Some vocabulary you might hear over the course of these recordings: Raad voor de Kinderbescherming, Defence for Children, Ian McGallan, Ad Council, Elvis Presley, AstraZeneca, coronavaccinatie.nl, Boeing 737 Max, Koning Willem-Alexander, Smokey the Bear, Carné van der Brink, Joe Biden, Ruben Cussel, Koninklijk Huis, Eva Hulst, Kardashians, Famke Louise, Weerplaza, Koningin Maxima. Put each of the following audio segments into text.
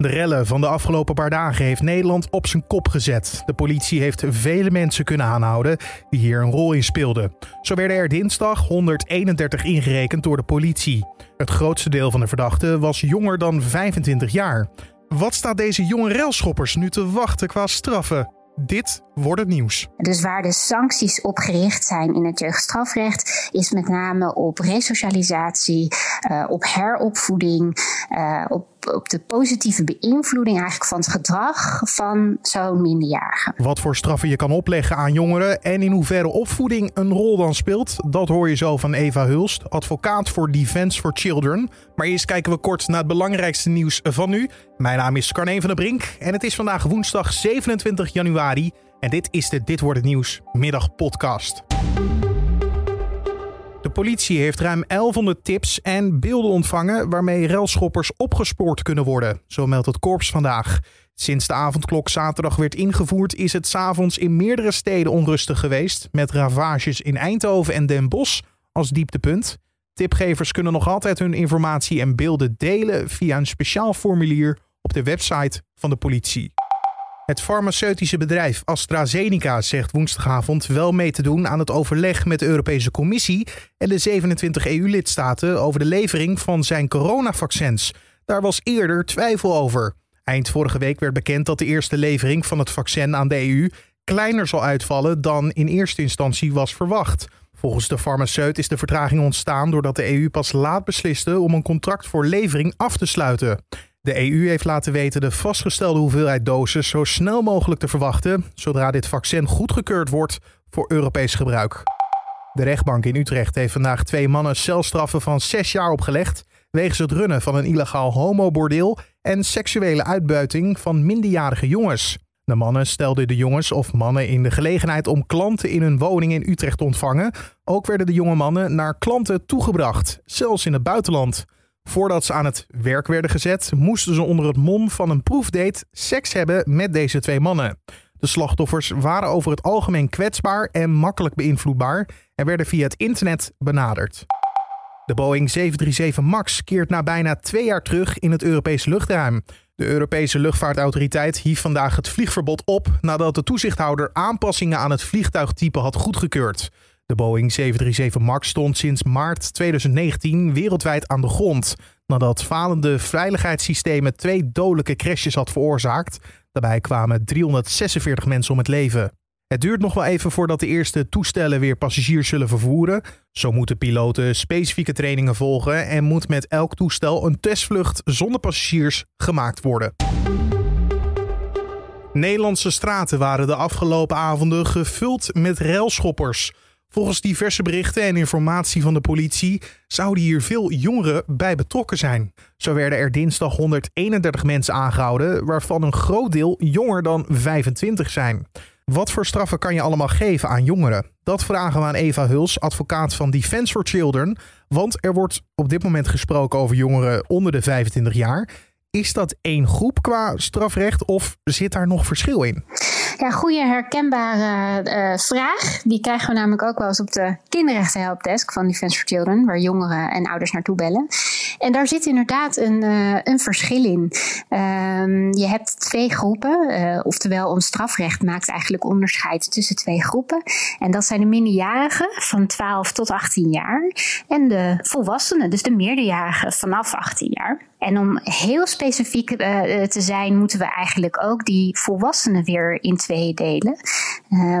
De rellen van de afgelopen paar dagen heeft Nederland op zijn kop gezet. De politie heeft vele mensen kunnen aanhouden die hier een rol in speelden. Zo werden er dinsdag 131 ingerekend door de politie. Het grootste deel van de verdachten was jonger dan 25 jaar. Wat staat deze jonge railschoppers nu te wachten qua straffen? Dit wordt het nieuws. Dus waar de sancties op gericht zijn in het jeugdstrafrecht is met name op resocialisatie, op heropvoeding, op de positieve beïnvloeding eigenlijk van het gedrag van zo'n minderjarige. Wat voor straffen je kan opleggen aan jongeren en in hoeverre opvoeding een rol dan speelt, dat hoor je zo van Eva Hulst, advocaat voor Defence for Children. Maar eerst kijken we kort naar het belangrijkste nieuws van nu. Mijn naam is Carné van der Brink en het is vandaag woensdag 27 januari en dit is de Dit Wordt Het Nieuws middagpodcast. De politie heeft ruim 1100 tips en beelden ontvangen waarmee relschoppers opgespoord kunnen worden, zo meldt het korps vandaag. Sinds de avondklok zaterdag werd ingevoerd is het 's avonds in meerdere steden onrustig geweest, met ravages in Eindhoven en Den Bosch als dieptepunt. Tipgevers kunnen nog altijd hun informatie en beelden delen via een speciaal formulier op de website van de politie. Het farmaceutische bedrijf AstraZeneca zegt woensdagavond wel mee te doen aan het overleg met de Europese Commissie en de 27 EU-lidstaten over de levering van zijn coronavaccins. Daar was eerder twijfel over. Eind vorige week werd bekend dat de eerste levering van het vaccin aan de EU kleiner zal uitvallen dan in eerste instantie was verwacht. Volgens de farmaceut is de vertraging ontstaan doordat de EU pas laat besliste om een contract voor levering af te sluiten. De EU heeft laten weten de vastgestelde hoeveelheid doses zo snel mogelijk te verwachten, zodra dit vaccin goedgekeurd wordt voor Europees gebruik. De rechtbank in Utrecht heeft vandaag 2 mannen celstraffen van 6 jaar opgelegd, wegens het runnen van een illegaal homobordeel en seksuele uitbuiting van minderjarige jongens. De mannen stelden de jongens of mannen in de gelegenheid om klanten in hun woning in Utrecht te ontvangen. Ook werden de jonge mannen naar klanten toegebracht, zelfs in het buitenland. Voordat ze aan het werk werden gezet, moesten ze onder het mom van een proefdate seks hebben met deze 2 mannen. De slachtoffers waren over het algemeen kwetsbaar en makkelijk beïnvloedbaar en werden via het internet benaderd. De Boeing 737 Max keert na bijna 2 jaar terug in het Europese luchtruim. De Europese luchtvaartautoriteit hief vandaag het vliegverbod op nadat de toezichthouder aanpassingen aan het vliegtuigtype had goedgekeurd. De Boeing 737 Max stond sinds maart 2019 wereldwijd aan de grond, nadat falende veiligheidssystemen 2 dodelijke crashes had veroorzaakt. Daarbij kwamen 346 mensen om het leven. Het duurt nog wel even voordat de eerste toestellen weer passagiers zullen vervoeren. Zo moeten piloten specifieke trainingen volgen en moet met elk toestel een testvlucht zonder passagiers gemaakt worden. Nederlandse straten waren de afgelopen avonden gevuld met railschoppers. Volgens diverse berichten en informatie van de politie zouden hier veel jongeren bij betrokken zijn. Zo werden er dinsdag 131 mensen aangehouden, waarvan een groot deel jonger dan 25 zijn. Wat voor straffen kan je allemaal geven aan jongeren? Dat vragen we aan Eva Hulst, advocaat van Defence for Children. Want er wordt op dit moment gesproken over jongeren onder de 25 jaar. Is dat één groep qua strafrecht of zit daar nog verschil in? Ja, goede herkenbare vraag. Die krijgen we namelijk ook wel eens op de kinderrechtenhelpdesk van Defence for Children, waar jongeren en ouders naartoe bellen. En daar zit inderdaad een verschil in. Je hebt 2 groepen, oftewel ons strafrecht maakt eigenlijk onderscheid tussen 2 groepen. En dat zijn de minderjarigen van 12 tot 18 jaar en de volwassenen, dus de meerderjarigen vanaf 18 jaar. En om heel specifiek te zijn, moeten we eigenlijk ook die volwassenen weer in 2 delen.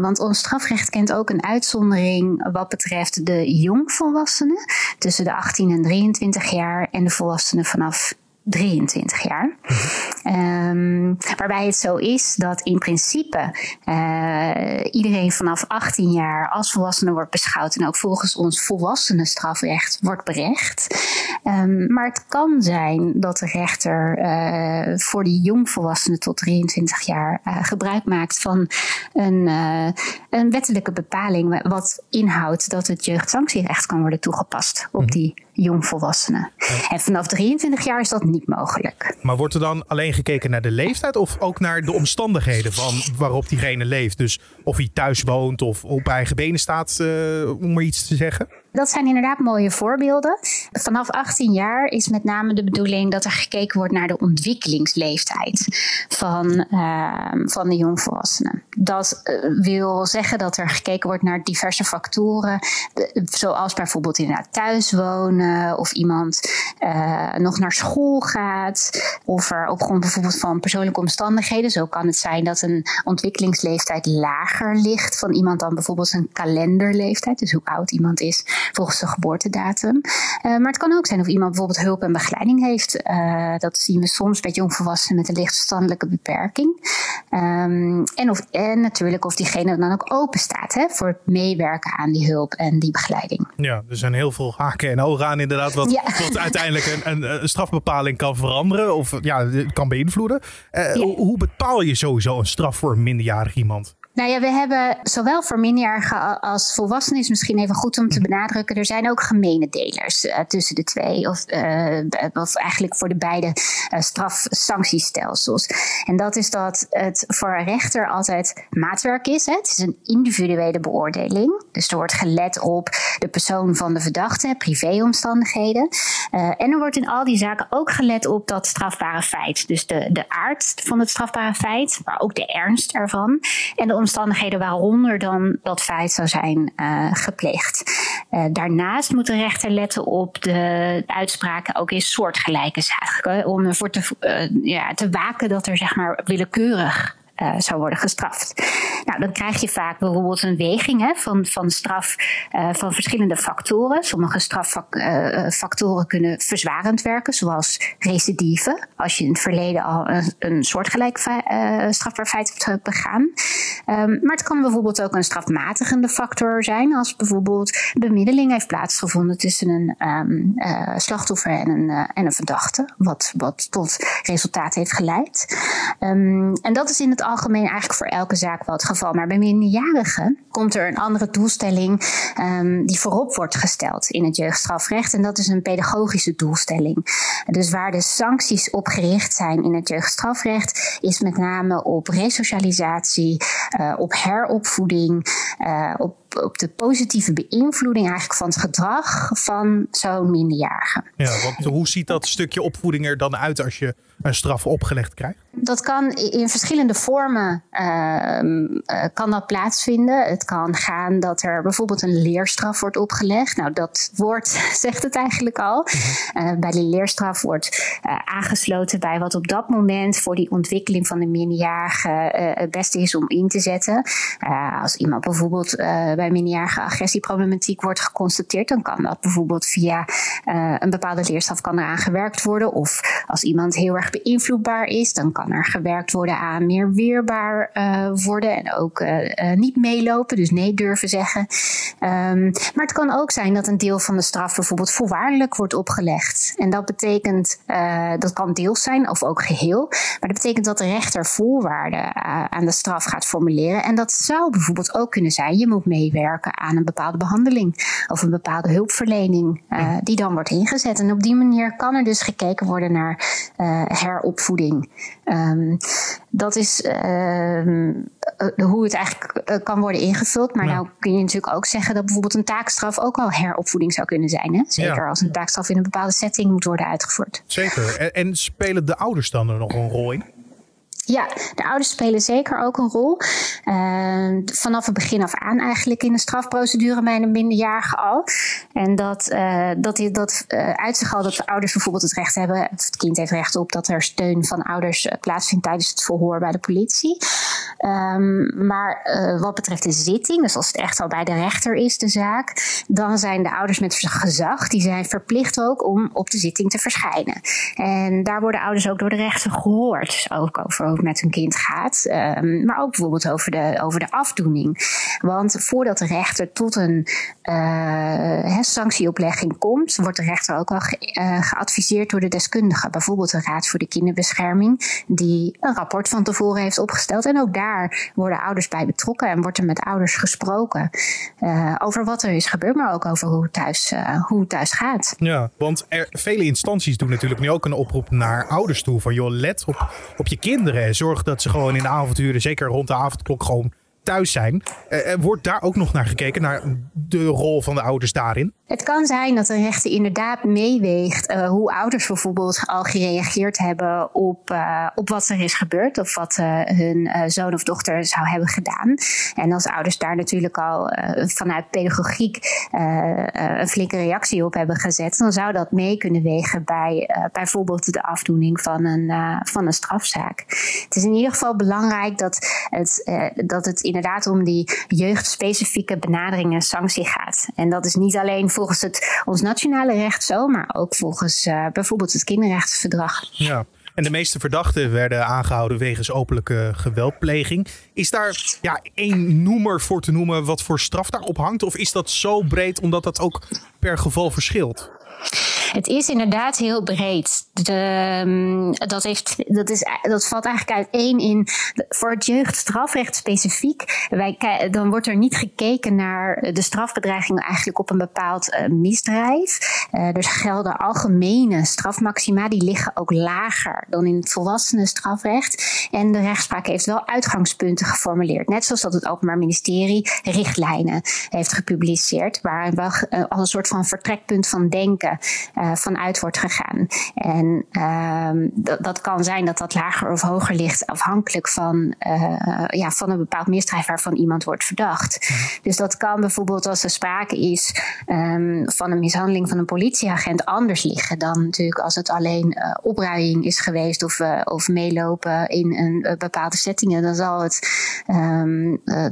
Want ons strafrecht kent ook een uitzondering wat betreft de jongvolwassenen tussen de 18 en 23 jaar en de volwassenen vanaf 23 jaar. Waarbij het zo is dat in principe iedereen vanaf 18 jaar als volwassene wordt beschouwd en ook volgens ons volwassenenstrafrecht wordt berecht. Maar het kan zijn dat de rechter voor die jongvolwassenen tot 23 jaar gebruik maakt van een wettelijke bepaling wat inhoudt dat het jeugdsanctierecht kan worden toegepast op die jongvolwassenen. Ja. En vanaf 23 jaar is dat niet mogelijk. Maar wordt er dan alleen gekeken naar de leeftijd of ook naar de omstandigheden van waarop diegene leeft? Dus of hij thuis woont of op eigen benen staat, om maar iets te zeggen? Dat zijn inderdaad mooie voorbeelden. Vanaf 18 jaar is met name de bedoeling dat er gekeken wordt naar de ontwikkelingsleeftijd van de jongvolwassenen. Dat wil zeggen dat er gekeken wordt naar diverse factoren, zoals bijvoorbeeld inderdaad thuis wonen, of iemand nog naar school gaat, of er op grond bijvoorbeeld van persoonlijke omstandigheden. Zo kan het zijn dat een ontwikkelingsleeftijd lager ligt van iemand dan bijvoorbeeld zijn kalenderleeftijd, dus hoe oud iemand is volgens de geboortedatum. Maar het kan ook zijn of iemand bijvoorbeeld hulp en begeleiding heeft. Dat zien we soms bij jongvolwassenen met een lichtverstandelijke beperking. En natuurlijk of diegene dan ook open staat voor het meewerken aan die hulp en die begeleiding. Ja, er zijn heel veel haken en ogen aan inderdaad wat uiteindelijk een strafbepaling kan veranderen of kan beïnvloeden. Hoe bepaal je sowieso een straf voor een minderjarig iemand? Nou ja, we hebben zowel voor minderjarigen als volwassenen, is misschien even goed om te benadrukken, er zijn ook gemene delers tussen de twee of eigenlijk voor de beide strafsanctiestelsels. En dat is dat het voor een rechter altijd maatwerk is. Het is een individuele beoordeling. Dus er wordt gelet op de persoon van de verdachte, privéomstandigheden. En er wordt in al die zaken ook gelet op dat strafbare feit. Dus de aard van het strafbare feit, maar ook de ernst ervan. En de omstandigheden waaronder dan dat feit zou zijn gepleegd. Daarnaast moet de rechter letten op de uitspraken ook in soortgelijke zaken. Om ervoor te waken dat er willekeurig zou worden gestraft. Nou, dan krijg je vaak bijvoorbeeld een weging van straf van verschillende factoren. Sommige straffactoren kunnen verzwarend werken, zoals recidive. Als je in het verleden al een soortgelijk strafbaar feit hebt begaan. Maar het kan bijvoorbeeld ook een strafmatigende factor zijn, als bijvoorbeeld bemiddeling heeft plaatsgevonden tussen een slachtoffer en een verdachte, wat tot resultaat heeft geleid. En dat is in het algemeen eigenlijk voor elke zaak wel het geval. Maar bij minderjarigen komt er een andere doelstelling die voorop wordt gesteld in het jeugdstrafrecht. En dat is een pedagogische doelstelling. Dus waar de sancties op gericht zijn in het jeugdstrafrecht is met name op resocialisatie, op heropvoeding, op de positieve beïnvloeding eigenlijk van het gedrag van zo'n minderjarige. Ja, want hoe ziet dat stukje opvoeding er dan uit als je een straf opgelegd krijgt? Dat kan in verschillende vormen kan dat plaatsvinden. Het kan gaan dat er bijvoorbeeld een leerstraf wordt opgelegd. Nou, dat woord zegt het eigenlijk al. Bij de leerstraf wordt aangesloten bij wat op dat moment voor die ontwikkeling van de minderjarige het beste is om in te zetten. Als iemand bijvoorbeeld bij minderjarige agressieproblematiek wordt geconstateerd, dan kan dat bijvoorbeeld via een bepaalde leerstraf kan eraan gewerkt worden. Of als iemand heel erg beïnvloedbaar is, dan kan er gewerkt worden aan meer weerbaar worden en ook niet meelopen, dus nee durven zeggen. Maar het kan ook zijn dat een deel van de straf bijvoorbeeld voorwaardelijk wordt opgelegd. En dat betekent, dat kan deels zijn of ook geheel, maar dat betekent dat de rechter voorwaarden aan de straf gaat formuleren. En dat zou bijvoorbeeld ook kunnen zijn, je moet meewerken aan een bepaalde behandeling of een bepaalde hulpverlening die dan wordt ingezet. En op die manier kan er dus gekeken worden naar heropvoeding. Dat is hoe het eigenlijk kan worden ingevuld. Maar nou kun je natuurlijk ook zeggen dat bijvoorbeeld een taakstraf ook al heropvoeding zou kunnen zijn. Hè? Zeker als een taakstraf in een bepaalde setting moet worden uitgevoerd. Zeker. En spelen de ouders dan er nog een rol in? Ja, de ouders spelen zeker ook een rol. Vanaf het begin af aan eigenlijk in de strafprocedure bij een minderjarige al. En dat uit zich al dat de ouders bijvoorbeeld het recht hebben, of het kind heeft recht op dat er steun van ouders plaatsvindt tijdens het verhoor bij de politie. Maar wat betreft de zitting, dus als het echt al bij de rechter is, de zaak, dan zijn de ouders met gezag, die zijn verplicht ook om op de zitting te verschijnen. En daar worden ouders ook door de rechter gehoord, dus ook over hoe het met hun kind gaat. Maar ook bijvoorbeeld over de afdoening. Want voordat de rechter tot een sanctieoplegging komt, wordt de rechter ook al geadviseerd door de deskundigen. Bijvoorbeeld de Raad voor de Kinderbescherming, die een rapport van tevoren heeft opgesteld. En ook daar worden ouders bij betrokken en wordt er met ouders gesproken over wat er is gebeurd, maar ook over hoe het thuis gaat. Ja, want vele instanties doen natuurlijk nu ook een oproep naar ouders toe. Van joh, let op je kinderen. Zorg dat ze gewoon in de avonduren, zeker rond de avondklok, gewoon thuis zijn. Wordt daar ook nog naar gekeken, naar de rol van de ouders daarin? Het kan zijn dat de rechter inderdaad meeweegt hoe ouders bijvoorbeeld al gereageerd hebben op wat er is gebeurd. Of wat hun zoon of dochter zou hebben gedaan. En als ouders daar natuurlijk al vanuit pedagogiek een flinke reactie op hebben gezet, dan zou dat mee kunnen wegen bij bijvoorbeeld de afdoening van een strafzaak. Het is in ieder geval belangrijk dat het inderdaad om die jeugdspecifieke benadering en sanctie gaat. En dat is niet alleen volgens ons nationale recht zo, maar ook volgens bijvoorbeeld het kinderrechtenverdrag. Ja. En de meeste verdachten werden aangehouden wegens openlijke geweldpleging. Is daar één noemer voor te noemen wat voor straf daarop hangt? Of is dat zo breed omdat dat ook per geval verschilt? Het is inderdaad heel breed. Dat valt eigenlijk uiteen in. Voor het jeugdstrafrecht specifiek, dan wordt er niet gekeken naar de strafbedreiging eigenlijk op een bepaald misdrijf. Dus gelden algemene strafmaxima, die liggen ook lager dan in het volwassenen strafrecht. En de rechtspraak heeft wel uitgangspunten geformuleerd. Net zoals dat het Openbaar Ministerie richtlijnen heeft gepubliceerd, waar wel al een soort van vertrekpunt van denken vanuit wordt gegaan. En dat kan zijn dat dat lager of hoger ligt, afhankelijk van een bepaald misdrijf waarvan iemand wordt verdacht. Dus dat kan bijvoorbeeld als er sprake is van een mishandeling van een politieagent anders liggen dan natuurlijk als het alleen opruiing is geweest of meelopen in een bepaalde settingen.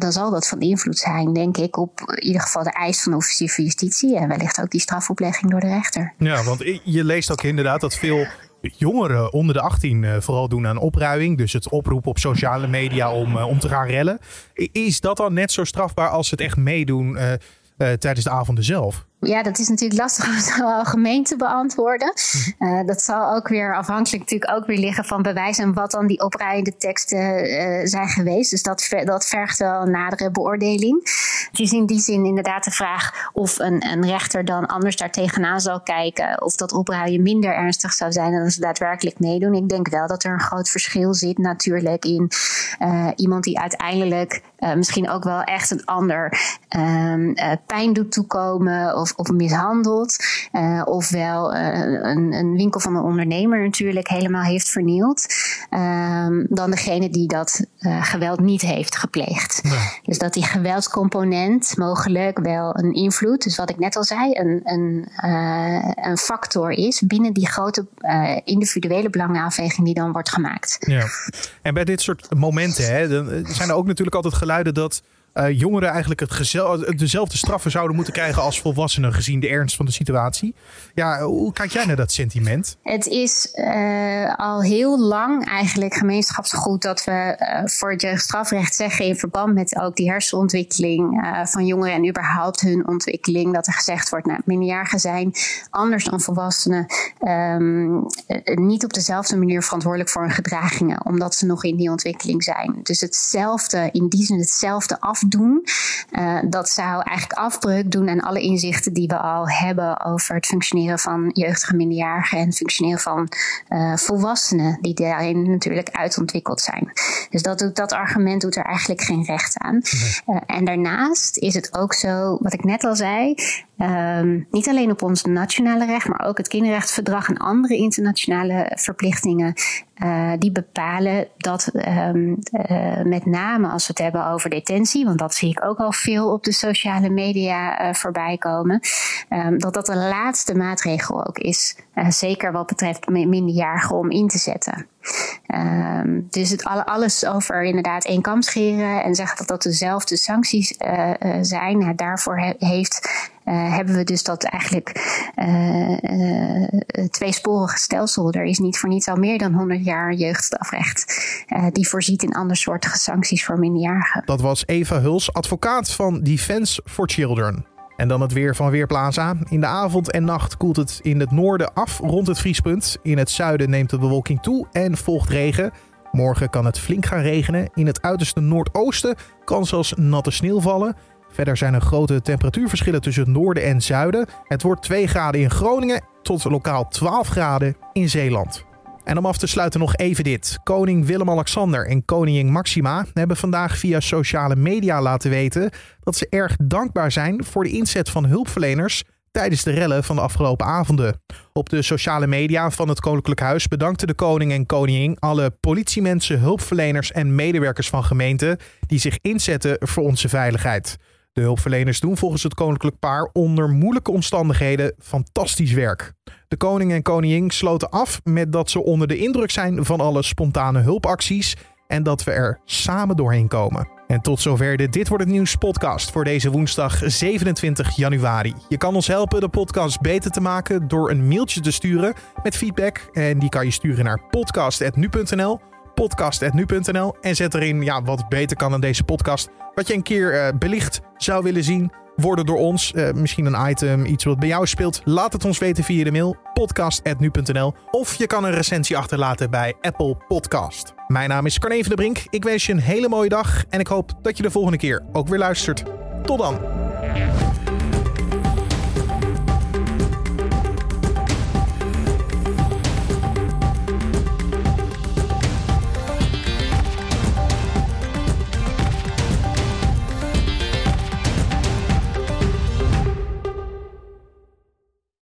Dan zal dat van invloed zijn, denk ik, op in ieder geval de eis van de officier van justitie en wellicht ook die strafoplegging door de rechter. Ja, want je leest ook inderdaad dat veel jongeren onder de 18 vooral doen aan opruiing. Dus het oproepen op sociale media om te gaan rellen. Is dat dan net zo strafbaar als het echt meedoen tijdens de avonden zelf? Ja, dat is natuurlijk lastig om het algemeen te beantwoorden. Dat zal ook weer afhankelijk natuurlijk ook weer liggen van bewijs en wat dan die opruiende teksten zijn geweest. Dus dat vergt wel een nadere beoordeling. Het is in die zin inderdaad de vraag of een rechter dan anders daar tegenaan zal kijken. Of dat opruien minder ernstig zou zijn dan ze daadwerkelijk meedoen. Ik denk wel dat er een groot verschil zit natuurlijk in iemand die uiteindelijk misschien ook wel echt een ander pijn doet toekomen of mishandeld. Ofwel een winkel van een ondernemer natuurlijk helemaal heeft vernield. Dan degene die dat geweld niet heeft gepleegd. Ja. Dus dat die geweldscomponent mogelijk wel een invloed, dus wat ik net al zei, een factor is binnen die grote individuele belangenafweging die dan wordt gemaakt. Ja. En bij dit soort momenten zijn er ook natuurlijk altijd geluiden dat jongeren eigenlijk dezelfde straffen zouden moeten krijgen als volwassenen, gezien de ernst van de situatie. Ja, hoe kijk jij naar dat sentiment? Het is al heel lang eigenlijk gemeenschapsgoed dat we voor het jeugdstrafrecht zeggen in verband met ook die hersenontwikkeling van jongeren en überhaupt hun ontwikkeling, dat er gezegd wordt, minderjarigen zijn anders dan volwassenen niet op dezelfde manier verantwoordelijk voor hun gedragingen, omdat ze nog in die ontwikkeling zijn. Dus in die zin hetzelfde af doen. Dat zou eigenlijk afbreuk doen aan alle inzichten die we al hebben over het functioneren van jeugdige minderjarigen en het functioneren van volwassenen die daarin natuurlijk uitontwikkeld zijn. Dus dat argument doet er eigenlijk geen recht aan. Nee. En daarnaast is het ook zo, wat ik net al zei, niet alleen op ons nationale recht, maar ook het kinderrechtenverdrag en andere internationale verplichtingen die bepalen dat met name als we het hebben over detentie, want dat zie ik ook al veel op de sociale media voorbij komen, dat de laatste maatregel ook is, zeker wat betreft minderjarigen om in te zetten. Dus alles over inderdaad één kam scheren en zeggen dat dat dezelfde sancties zijn. Nou, daarvoor hebben we dus dat eigenlijk tweesporige stelsel. Er is niet voor niets al meer dan 100 jaar jeugdstrafrecht die voorziet in andersoortige sancties voor minderjarigen. Dat was Eva Hulst, advocaat van Defence for Children. En dan het weer van Weerplaza. In de avond en nacht koelt het in het noorden af rond het vriespunt. In het zuiden neemt de bewolking toe en volgt regen. Morgen kan het flink gaan regenen. In het uiterste noordoosten kan zelfs natte sneeuw vallen. Verder zijn er grote temperatuurverschillen tussen het noorden en zuiden. Het wordt 2 graden in Groningen tot lokaal 12 graden in Zeeland. En om af te sluiten nog even dit. Koning Willem-Alexander en koningin Maxima hebben vandaag via sociale media laten weten dat ze erg dankbaar zijn voor de inzet van hulpverleners tijdens de rellen van de afgelopen avonden. Op de sociale media van het Koninklijk Huis bedankten de koning en koningin alle politiemensen, hulpverleners en medewerkers van gemeenten die zich inzetten voor onze veiligheid. De hulpverleners doen volgens het koninklijk paar onder moeilijke omstandigheden fantastisch werk. De koning en koningin sloten af met dat ze onder de indruk zijn van alle spontane hulpacties en dat we er samen doorheen komen. En tot zover de Dit Wordt Het Nieuws podcast voor deze woensdag 27 januari. Je kan ons helpen de podcast beter te maken door een mailtje te sturen met feedback. En die kan je sturen naar podcast@nu.nl. podcast@nu.nl en zet erin wat beter kan aan deze podcast. Wat je een keer belicht zou willen zien worden door ons. Misschien een item, iets wat bij jou speelt. Laat het ons weten via de mail podcast@nu.nl of je kan een recensie achterlaten bij Apple Podcast. Mijn naam is Carné van der Brink. Ik wens je een hele mooie dag en ik hoop dat je de volgende keer ook weer luistert. Tot dan!